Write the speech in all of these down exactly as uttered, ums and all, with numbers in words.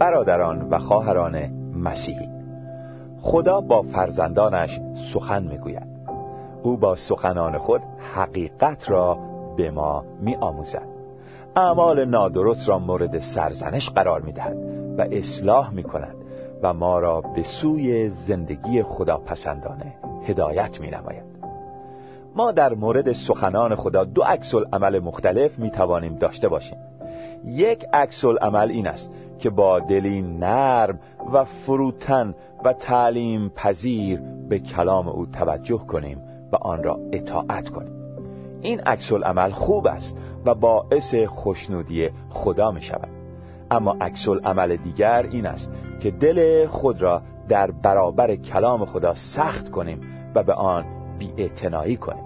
برادران و خواهران مسیحی، خدا با فرزندانش سخن میگوید. او با سخنان خود حقیقت را به ما میآموزد، اعمال نادرست را مورد سرزنش قرار میدهد و اصلاح میکند و ما را به سوی زندگی خداپسندانه هدایت مینماید. ما در مورد سخنان خدا دو عکس العمل مختلف می توانیم داشته باشیم. یک عکس العمل این است که با دلی نرم و فروتن و تعلیم پذیر به کلام او توجه کنیم و آن را اطاعت کنیم. این عکس العمل خوب است و باعث خوشنودی خدا می شود. اما عکس العمل دیگر این است که دل خود را در برابر کلام خدا سخت کنیم و به آن بی‌اعتنایی کنیم.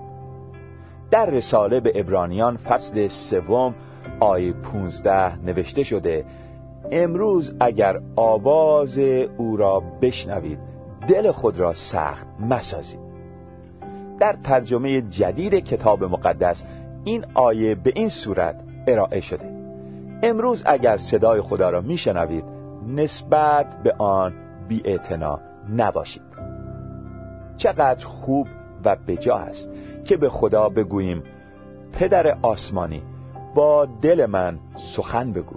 در رساله به عبرانیان فصل سوم آیه پانزده نوشته شده: امروز اگر آواز او را بشنوید دل خود را سخت مسازید. در ترجمه جدید کتاب مقدس این آیه به این صورت ارائه شده: امروز اگر صدای خدا را میشنوید نسبت به آن بی‌اعتنا نباشید. چقدر خوب و بجا است که به خدا بگوییم: پدر آسمانی، با دل من سخن بگو.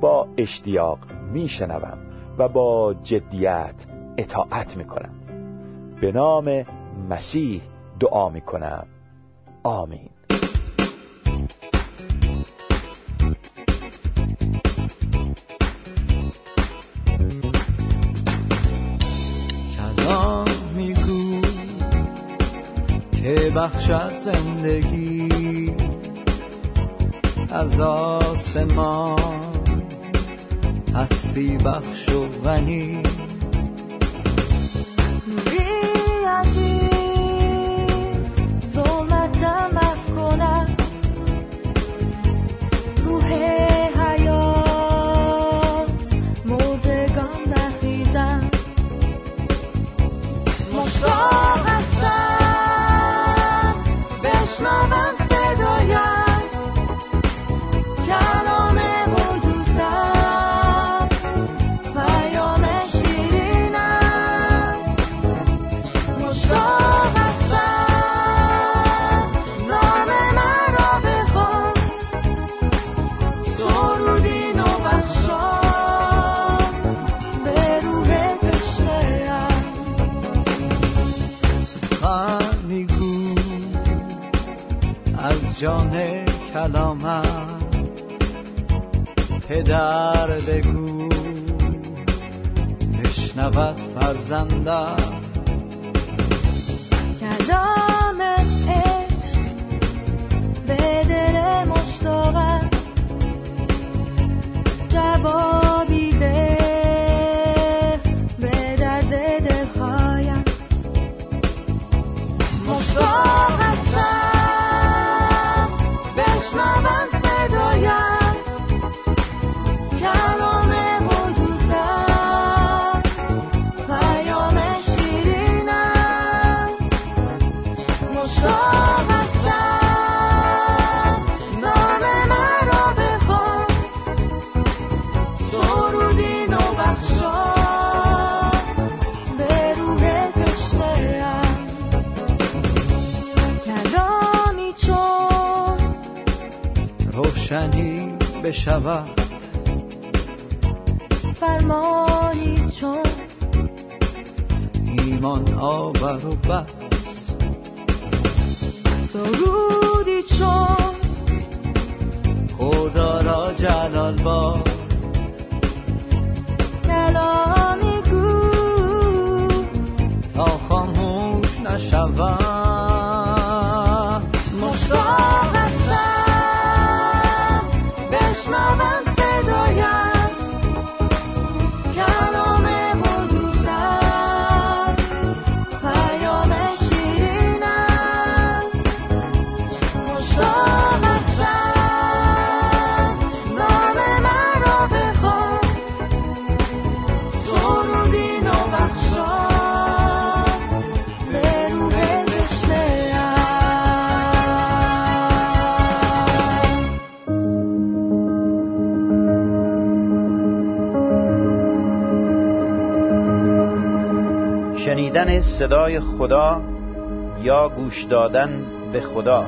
با اشتیاق میشنوم و با جدیت اطاعت میکنم. به نام مسیح دعا میکنم. آمین. بخشد زندگی از آسمان، هستی بخش و غنی. شود فرمانی چون ایمان آور و بس، سرودی چون خدا را جلال با کلامی گو تا خاموش نشود. شنیدن صدای خدا یا گوش دادن به خدا.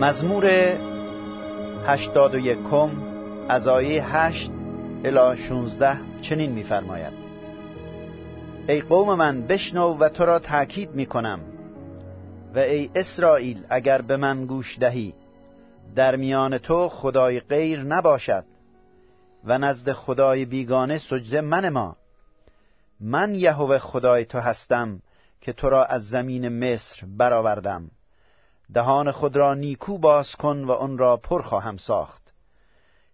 مزمور هشتاد و یکم از آیه هشت الی شانزده چنین می‌فرماید: ای قوم من بشنو و تو را تأکید می‌کنم، و ای اسرائیل اگر به من گوش دهی در میان تو خدای غیر نباشد و نزد خدای بیگانه سجده منما، من یهوه خدای تو هستم که تو را از زمین مصر برآوردم. دهان خود را نیکو باز کن و آن را پر خواهم ساخت.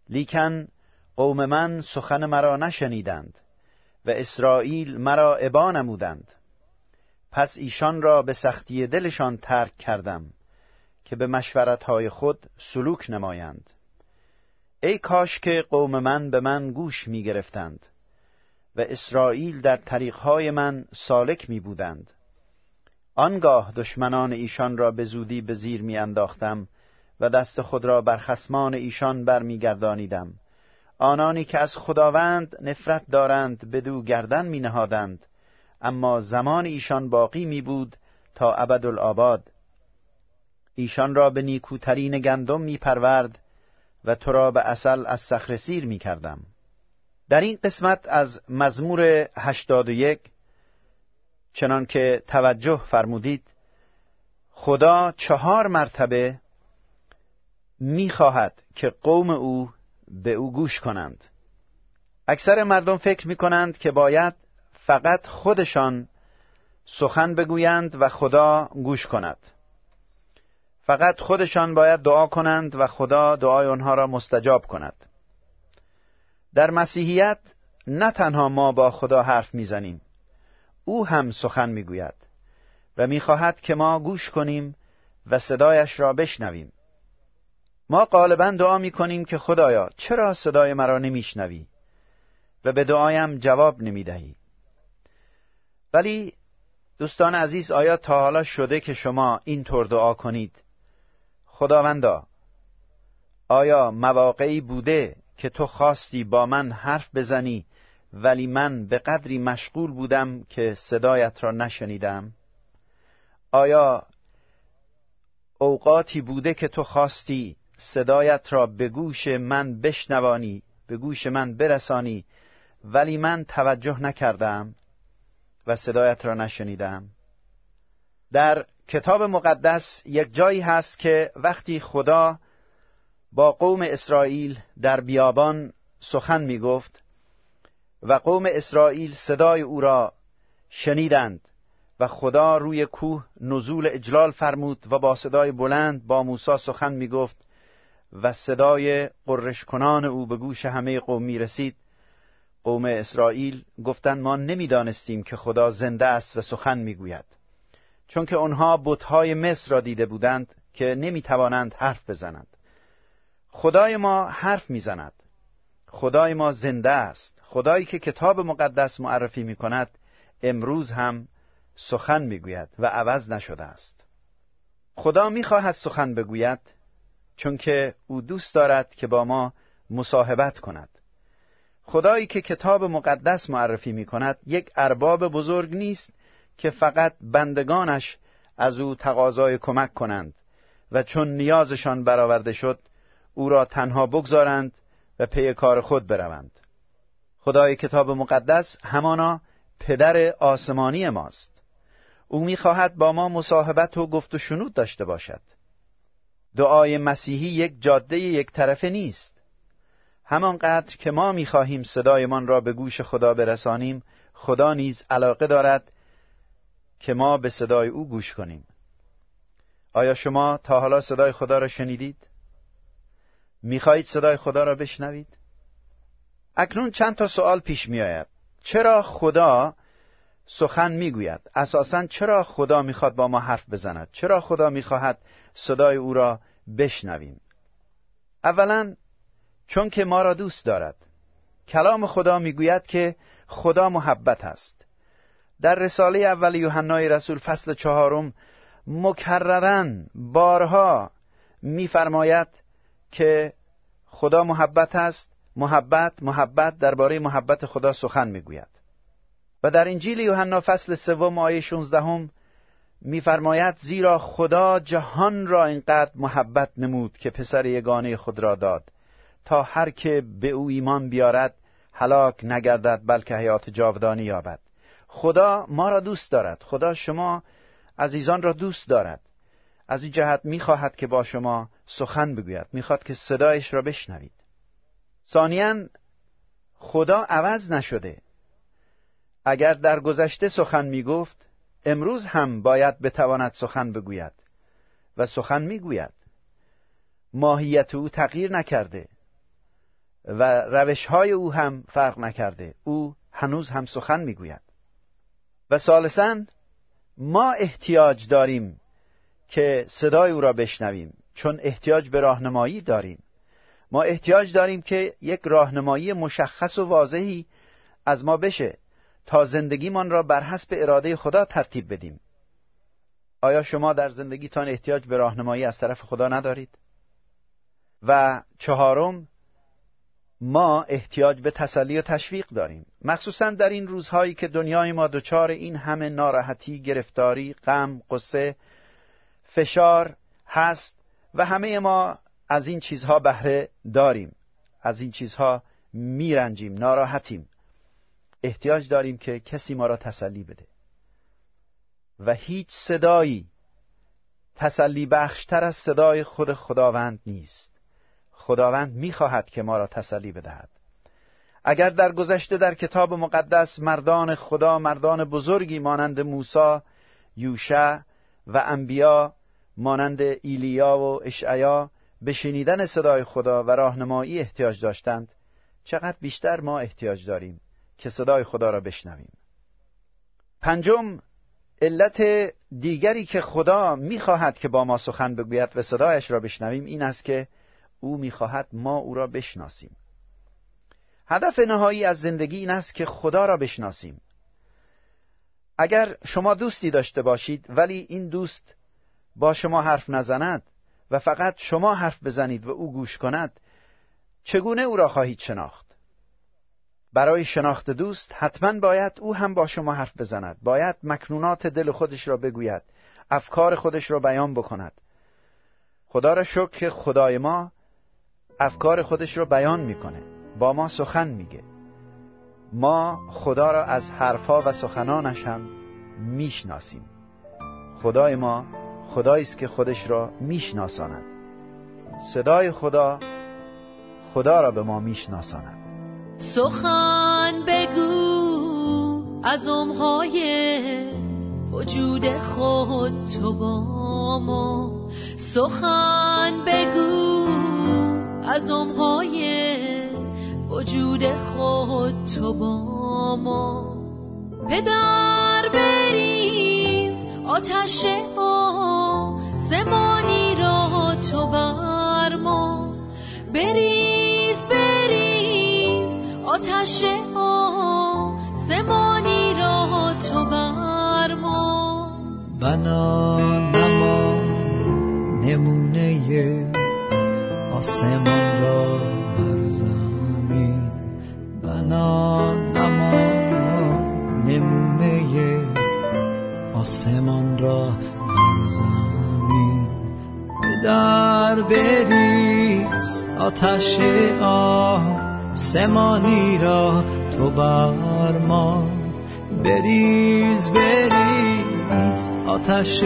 لیکن قوم من سخن مرا نشنیدند و اسرائیل مرا ابا نمودند، پس ایشان را به سختی دلشان ترک کردم که به مشورتهای خود سلوک نمایند. ای کاش که قوم من به من گوش می گرفتند و اسرائیل در طریقهای من سالک می بودند. آنگاه دشمنان ایشان را به زودی به زیر می انداختم و دست خود را بر خصمان ایشان بر می گردانیدم. آنانی که از خداوند نفرت دارند بدو گردن می نهادند، اما زمان ایشان باقی می بود تا ابدالآباد. ایشان را به نیکوترین گندم می پرورد و تو را به عسل از صخره سیر می کردم. در این قسمت از مزمور هشتاد و یک چنان که توجه فرمودید، خدا چهار مرتبه می‌خواهد که قوم او به او گوش کنند. اکثر مردم فکر می‌کنند که باید فقط خودشان سخن بگویند و خدا گوش کند، فقط خودشان باید دعا کنند و خدا دعای آنها را مستجاب کند. در مسیحیت نه تنها ما با خدا حرف می‌زنیم، او هم سخن میگوید و میخواهد که ما گوش کنیم و صدایش را بشنویم. ما غالبا دعا میکنیم که خدایا چرا صدای مرا نمیشنوی و به دعایم جواب نمیدهی. ولی دوستان عزیز، آیا تا حالا شده که شما اینطور دعا کنید: خداوندا، آیا مواقعی بوده که تو خواستی با من حرف بزنی ولی من به قدری مشغول بودم که صدایت را نشنیدم؟ آیا اوقاتی بوده که تو خواستی صدایت را به گوش من بشنوانی، به گوش من برسانی، ولی من توجه نکردم و صدایت را نشنیدم؟ در کتاب مقدس یک جایی هست که وقتی خدا با قوم اسرائیل در بیابان سخن می گفت و قوم اسرائیل صدای او را شنیدند و خدا روی کوه نزول اجلال فرمود و با صدای بلند با موسی سخن می گفت و صدای غرش کنان او به گوش همه قوم می رسید. قوم اسرائیل گفتند ما نمی دانستیم که خدا زنده است و سخن می گوید، چون که آنها بت‌های مصر را دیده بودند که نمی توانند حرف بزنند. خدای ما حرف می زند. خدای ما زنده است. خدایی که کتاب مقدس معرفی می کند امروز هم سخن می گوید و عوض نشده است. خدا می خواهد سخن بگوید، چون که او دوست دارد که با ما مصاحبت کند. خدایی که کتاب مقدس معرفی می کند یک ارباب بزرگ نیست که فقط بندگانش از او تقاضای کمک کنند و چون نیازشان برآورده شد او را تنها بگذارند و پی کار خود بروند. خدای کتاب مقدس همانا پدر آسمانی ماست. او می‌خواهد با ما مصاحبت و گفت و شنود داشته باشد. دعای مسیحی یک جاده یک طرفه نیست. همانقدر که ما می‌خواهیم صدایمان را به گوش خدا برسانیم، خدا نیز علاقه دارد که ما به صدای او گوش کنیم. آیا شما تا حالا صدای خدا را شنیدید؟ می‌خواهید صدای خدا را بشنوید؟ اکنون چند تا سوال پیش می آید. چرا خدا سخن می گوید؟ اساساً چرا خدا می خواد با ما حرف بزند؟ چرا خدا می خواهد صدای او را بشنویم؟ اولاً چون که ما را دوست دارد. کلام خدا می گوید که خدا محبت است. در رساله اول یوحنای رسول فصل چهارم مکرراً بارها می فرماید که خدا محبت است. محبت محبت درباره محبت خدا سخن میگوید. و در انجیل یوحنا فصل سوم آیه شانزده میفرماید زیرا خدا جهان را اینقدر محبت نمود که پسر یگانه خود را داد تا هر که به او ایمان بیارد هلاک نگردد بلکه حیات جاودانی یابد. خدا ما را دوست دارد. خدا شما عزیزان را دوست دارد. از این جهت میخواهد که با شما سخن بگوید، میخواد که صدایش را بشنوید. ثانیاً خدا عوض نشده. اگر در گذشته سخن میگفت، امروز هم باید بتواند سخن بگوید و سخن میگوید. ماهیت او تغییر نکرده و روش‌های او هم فرق نکرده. او هنوز هم سخن میگوید. و ثالثاً ما احتیاج داریم که صدای او را بشنویم، چون احتیاج به راهنمایی داریم. ما احتیاج داریم که یک راهنمایی مشخص و واضحی از ما بشه تا زندگیمان را بر حسب اراده خدا ترتیب بدیم. آیا شما در زندگیتان احتیاج به راهنمایی از طرف خدا ندارید؟ و چهارم، ما احتیاج به تسلی و تشویق داریم، مخصوصاً در این روزهایی که دنیای ما دچار این همه ناراحتی، گرفتاری، غم، قصه، فشار هست و همه ما از این چیزها بهره داریم، از این چیزها میرنجیم، ناراحتیم. احتیاج داریم که کسی ما را تسلی بده و هیچ صدایی تسلی بخشتر از صدای خود خداوند نیست. خداوند میخواهد که ما را تسلی بدهد. اگر در گذشته در کتاب مقدس مردان خدا، مردان بزرگی مانند موسی، یوشع و انبیا مانند ایلیا و اشعیا به شنیدن صدای خدا و راهنمایی احتیاج داشتند، چقدر بیشتر ما احتیاج داریم که صدای خدا را بشنویم. پنجم، علت دیگری که خدا میخواهد که با ما سخن بگوید و صدایش را بشنویم این است که او میخواهد ما او را بشناسیم. هدف نهایی از زندگی این است که خدا را بشناسیم. اگر شما دوستی داشته باشید ولی این دوست با شما حرف نزند و فقط شما حرف بزنید و او گوش کند، چگونه او را خواهید شناخت؟ برای شناخت دوست حتما باید او هم با شما حرف بزند، باید مکنونات دل خودش را بگوید، افکار خودش را بیان بکند. خدا را شکر که خدای ما افکار خودش را بیان میکنه، با ما سخن میگه. ما خدا را از حرفا و سخنانش هم میشناسیم. خدای ما خدایی است که خودش را میشناساند. صدای خدا خدا را به ما میشناساند. سخن بگو از عمق‌های وجود خود تو با ما، سخن بگو از عمق‌های وجود خود تو با ما. پدر بریز آتش ما، زمانی را تو بر ما بریز، بریز آتش ما، زمانی را تو بر ما. بنا نما نمونه آسمان را بر زمین، بنا نما نمونه آسمان را بر زمین. بدر بریز آتش آسمانی را تو بر ما بریز، بریز آتش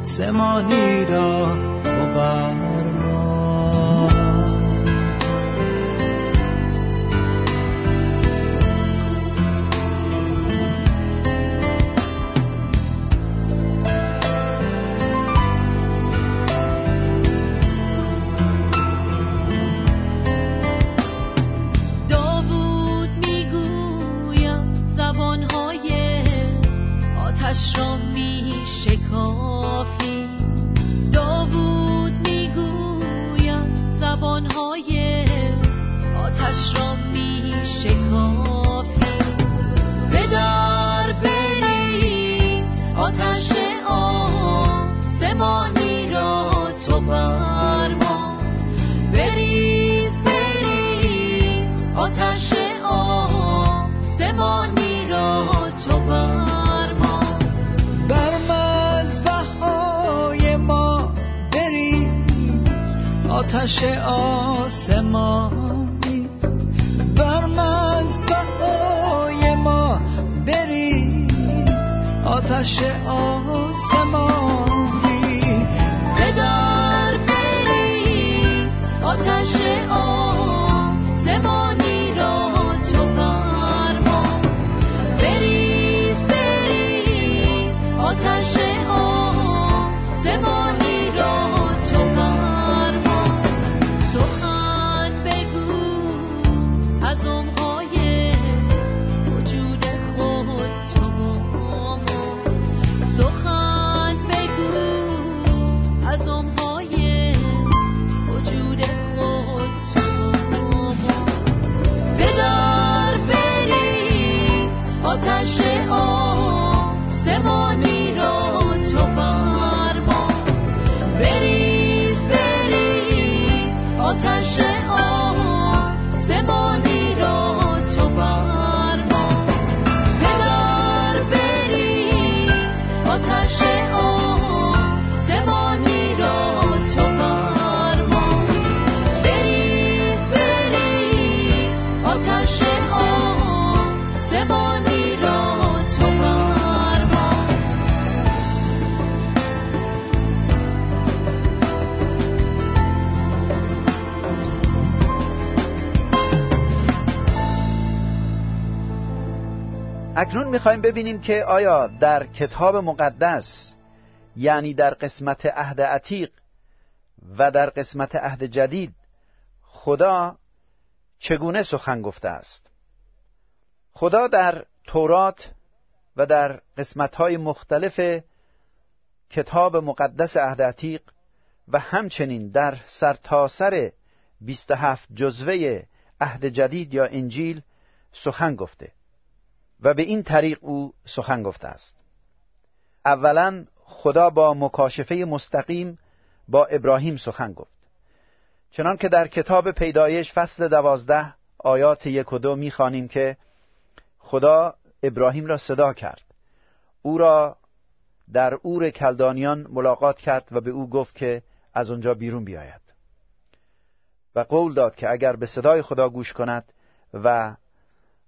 آسمانی را تو بر ما. Ready آتش آسمانی بر مذبح‌های ما بریز، آتش آسمانی بدار بریز، آتش آسمانی اکنون میخوایم ببینیم که آیا در کتاب مقدس، یعنی در قسمت عهد عتیق و در قسمت عهد جدید، خدا چگونه سخن گفته است. خدا در تورات و در قسمت‌های مختلف کتاب مقدس عهد عتیق و همچنین در سرتاسر بیست و هفت جزوه عهد جدید یا انجیل سخن گفته و به این طریق او سخن گفته است. اولاً خدا با مکاشفه مستقیم با ابراهیم سخن گفت، چنان که در کتاب پیدایش فصل دوازده آیات یک و دو می‌خوانیم که خدا ابراهیم را صدا کرد، او را در اور کلدانیان ملاقات کرد و به او گفت که از آنجا بیرون بیاید و قول داد که اگر به صدای خدا گوش کند و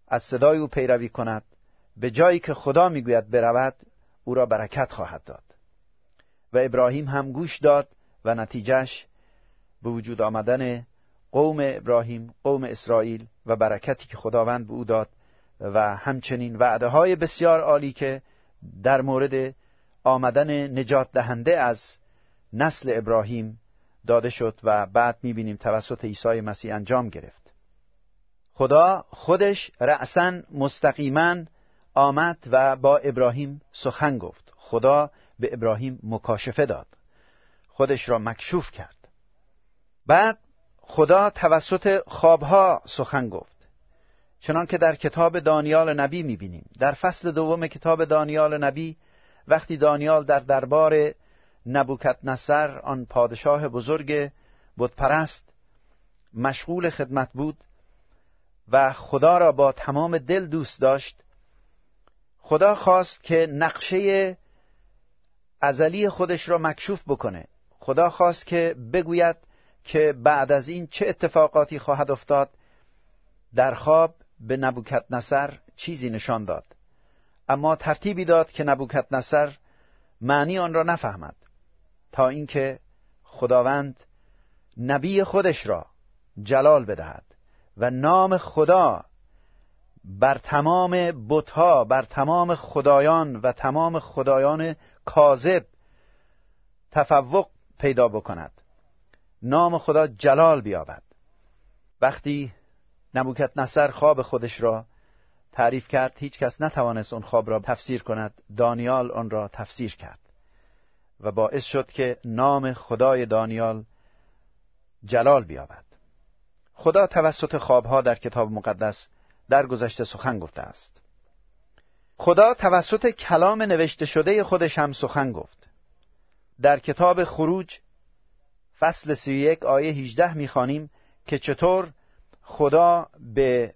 از صدای او پیروی کند، به جایی که خدا میگوید برود، او را برکت خواهد داد. و ابراهیم هم گوش داد و نتیجهش به وجود آمدن قوم ابراهیم، قوم اسرائیل و برکتی که خداوند به او داد و همچنین وعده های بسیار عالی که در مورد آمدن نجات دهنده از نسل ابراهیم داده شد و بعد میبینیم توسط عیسی مسیح انجام گرفت. خدا خودش رأساً مستقیماً آمد و با ابراهیم سخن گفت. خدا به ابراهیم مکاشفه داد، خودش را مکشوف کرد. بعد خدا توسط خوابها سخن گفت، چنان که در کتاب دانیال نبی می‌بینیم. در فصل دوم کتاب دانیال نبی وقتی دانیال در دربار نبوکدنصر آن پادشاه بزرگ بتپرست مشغول خدمت بود و خدا را با تمام دل دوست داشت، خدا خواست که نقشه ازلی خودش را مکشوف بکنه. خدا خواست که بگوید که بعد از این چه اتفاقاتی خواهد افتاد. در خواب به نبوکدنصر چیزی نشان داد، اما ترتیبی داد که نبوکدنصر معنی آن را نفهمد، تا اینکه خداوند نبی خودش را جلال بدهد و نام خدا بر تمام بت‌ها، بر تمام خدایان و تمام خدایان کاذب تفوق پیدا بکند، نام خدا جلال بیابد. وقتی نبوکدنصر خواب خودش را تعریف کرد، هیچ کس نتوانست اون خواب را تفسیر کند. دانیال آن را تفسیر کرد و باعث شد که نام خدای دانیال جلال بیابد. خدا توسط خوابها در کتاب مقدس در گذشته سخن گفته است. خدا توسط کلام نوشته شده خودش هم سخن گفت. در کتاب خروج فصل سی و یک آیه هجده می‌خوانیم که چطور خدا به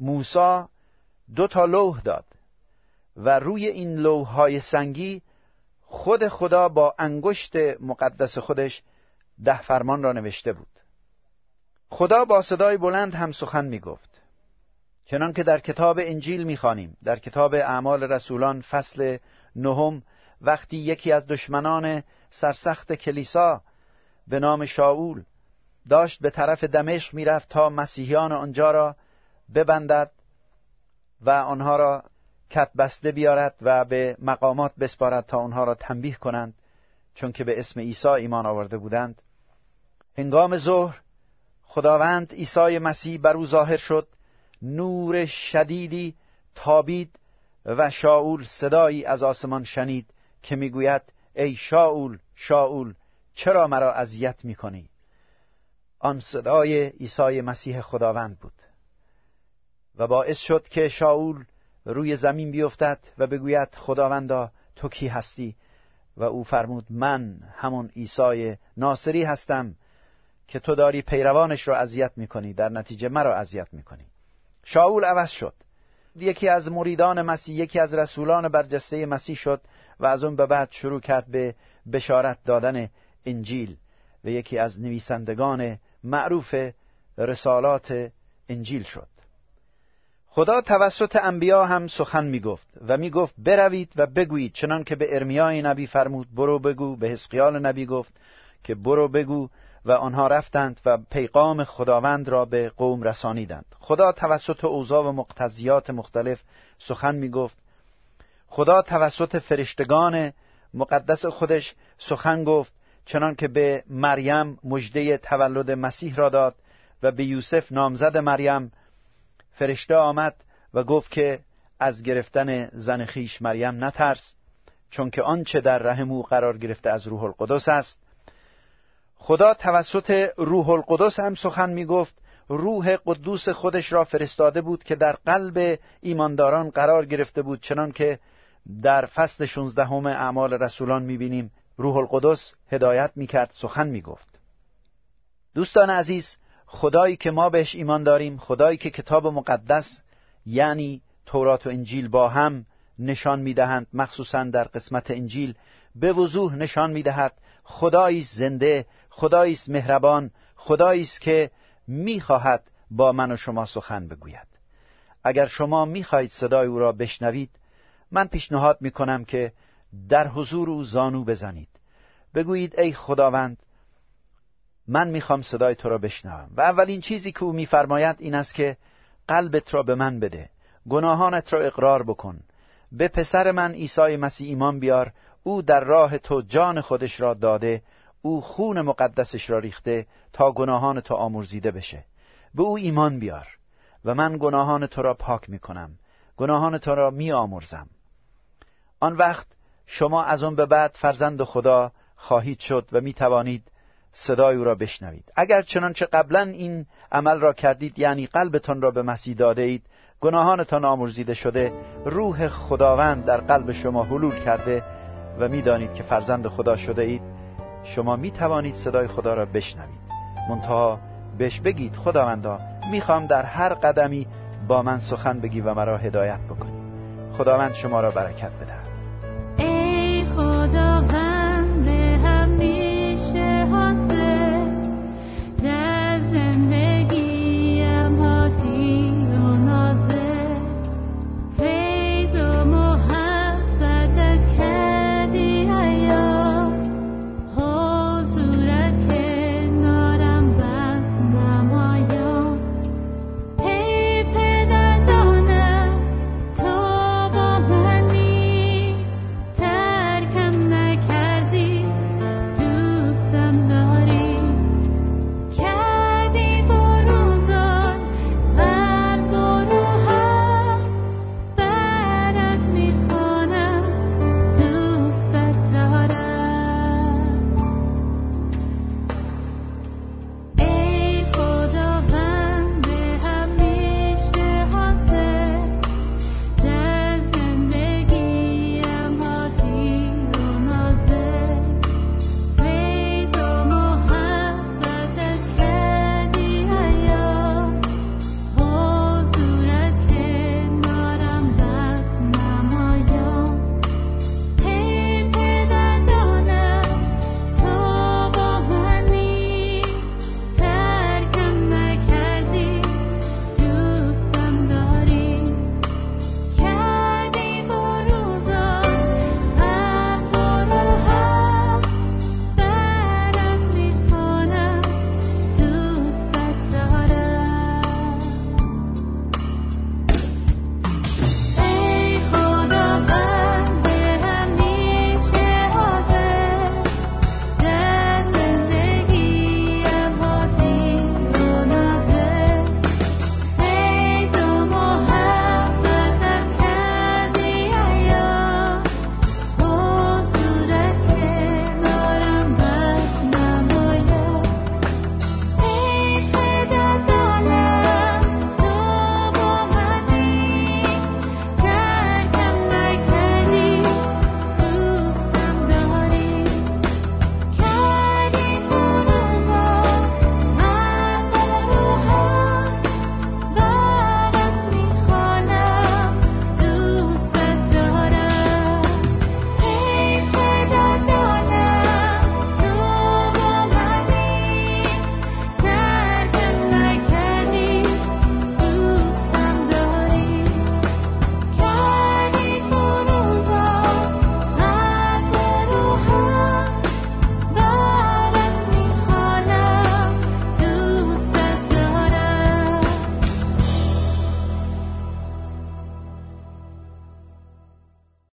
موسی دو تا لوح داد و روی این لوح‌های سنگی خود خدا با انگشت مقدس خودش ده فرمان را نوشته بود. خدا با صدای بلند هم سخن می گفت. چنان که در کتاب انجیل می خوانیم، در کتاب اعمال رسولان فصل نهم، وقتی یکی از دشمنان سرسخت کلیسا به نام شاول داشت به طرف دمشق می رفت تا مسیحیان آنجا را ببندد و آنها را کت بسته بیارد و به مقامات بسپارد تا آنها را تنبیه کنند، چون که به اسم عیسی ایمان آورده بودند. هنگام ظهر خداوند عیسی مسیح بر او ظاهر شد، نور شدیدی تابید و شاول صدایی از آسمان شنید که میگوید ای شاول، شاول، چرا مرا اذیت میکنی؟ آن صدای عیسی مسیح خداوند بود و باعث شد که شاول روی زمین بیفتد و بگوید خداوندا تو کی هستی؟ و او فرمود من همون عیسی ناصری هستم که تو داری پیروانش را اذیت میکنی، در نتیجه مرا اذیت میکنی. شاول عوض شد، یکی از مریدان مسیح، یکی از رسولان برجسته مسیح شد و از اون به بعد شروع کرد به بشارت دادن انجیل و یکی از نویسندگان معروف رسالات انجیل شد. خدا توسط انبیا هم سخن می گفت و می گفت بروید و بگویید، چنان که به ارمیای نبی فرمود برو بگو، به حزقیال نبی گفت که برو بگو، و آنها رفتند و پیغام خداوند را به قوم رسانیدند. خدا توسط اوضاع و مقتضیات مختلف سخن می گفت. خدا توسط فرشتگان مقدس خودش سخن گفت، چنان که به مریم مژده تولد مسیح را داد و به یوسف نامزد مریم فرشته آمد و گفت که از گرفتن زن خویش مریم نترس، چون که آنچه در رحم او قرار گرفته از روح القدس است. خدا توسط روح القدس هم سخن می گفت. روح قدوس خودش را فرستاده بود که در قلب ایمانداران قرار گرفته بود، چنان که در فصل شانزده اعمال رسولان می بینیم روح القدس هدایت می کرد، سخن می گفت. دوستان عزیز، خدایی که ما بهش ایمان داریم، خدایی که کتاب مقدس یعنی تورات و انجیل با هم نشان می دهند، مخصوصا در قسمت انجیل به وضوح نشان می دهد، خدایی زنده، خدایی مهربان، خدایی که می خواهد با من و شما سخن بگوید. اگر شما می خواهید صدای او را بشنوید، من پیشنهاد می کنم که در حضور او زانو بزنید، بگویید ای خداوند، من میخوام صدای تو را بشنوم و اولین چیزی که او میفرماید این است که قلبت را به من بده، گناهانت را اقرار بکن، به پسر من عیسی مسیح ایمان بیار، او در راه تو جان خودش را داده، او خون مقدسش را ریخته تا گناهان تو آمرزیده بشه، به او ایمان بیار و من گناهان تو را پاک میکنم، گناهان تو را میآمرزم. آن وقت شما از اون به بعد فرزند خدا خواهید شد و میتوانید صدای او را بشنوید. اگر چنانچه قبلا این عمل را کردید، یعنی قلبتان را به مسیح داده اید، گناهانتان آمرزیده شده، روح خداوند در قلب شما حلول کرده و میدانید که فرزند خدا شده اید. شما میتوانید صدای خدا را بشنوید، منتها بهش بگید خداوندا میخوام در هر قدمی با من سخن بگی و مرا هدایت بکنی. خداوند شما را برکت بده.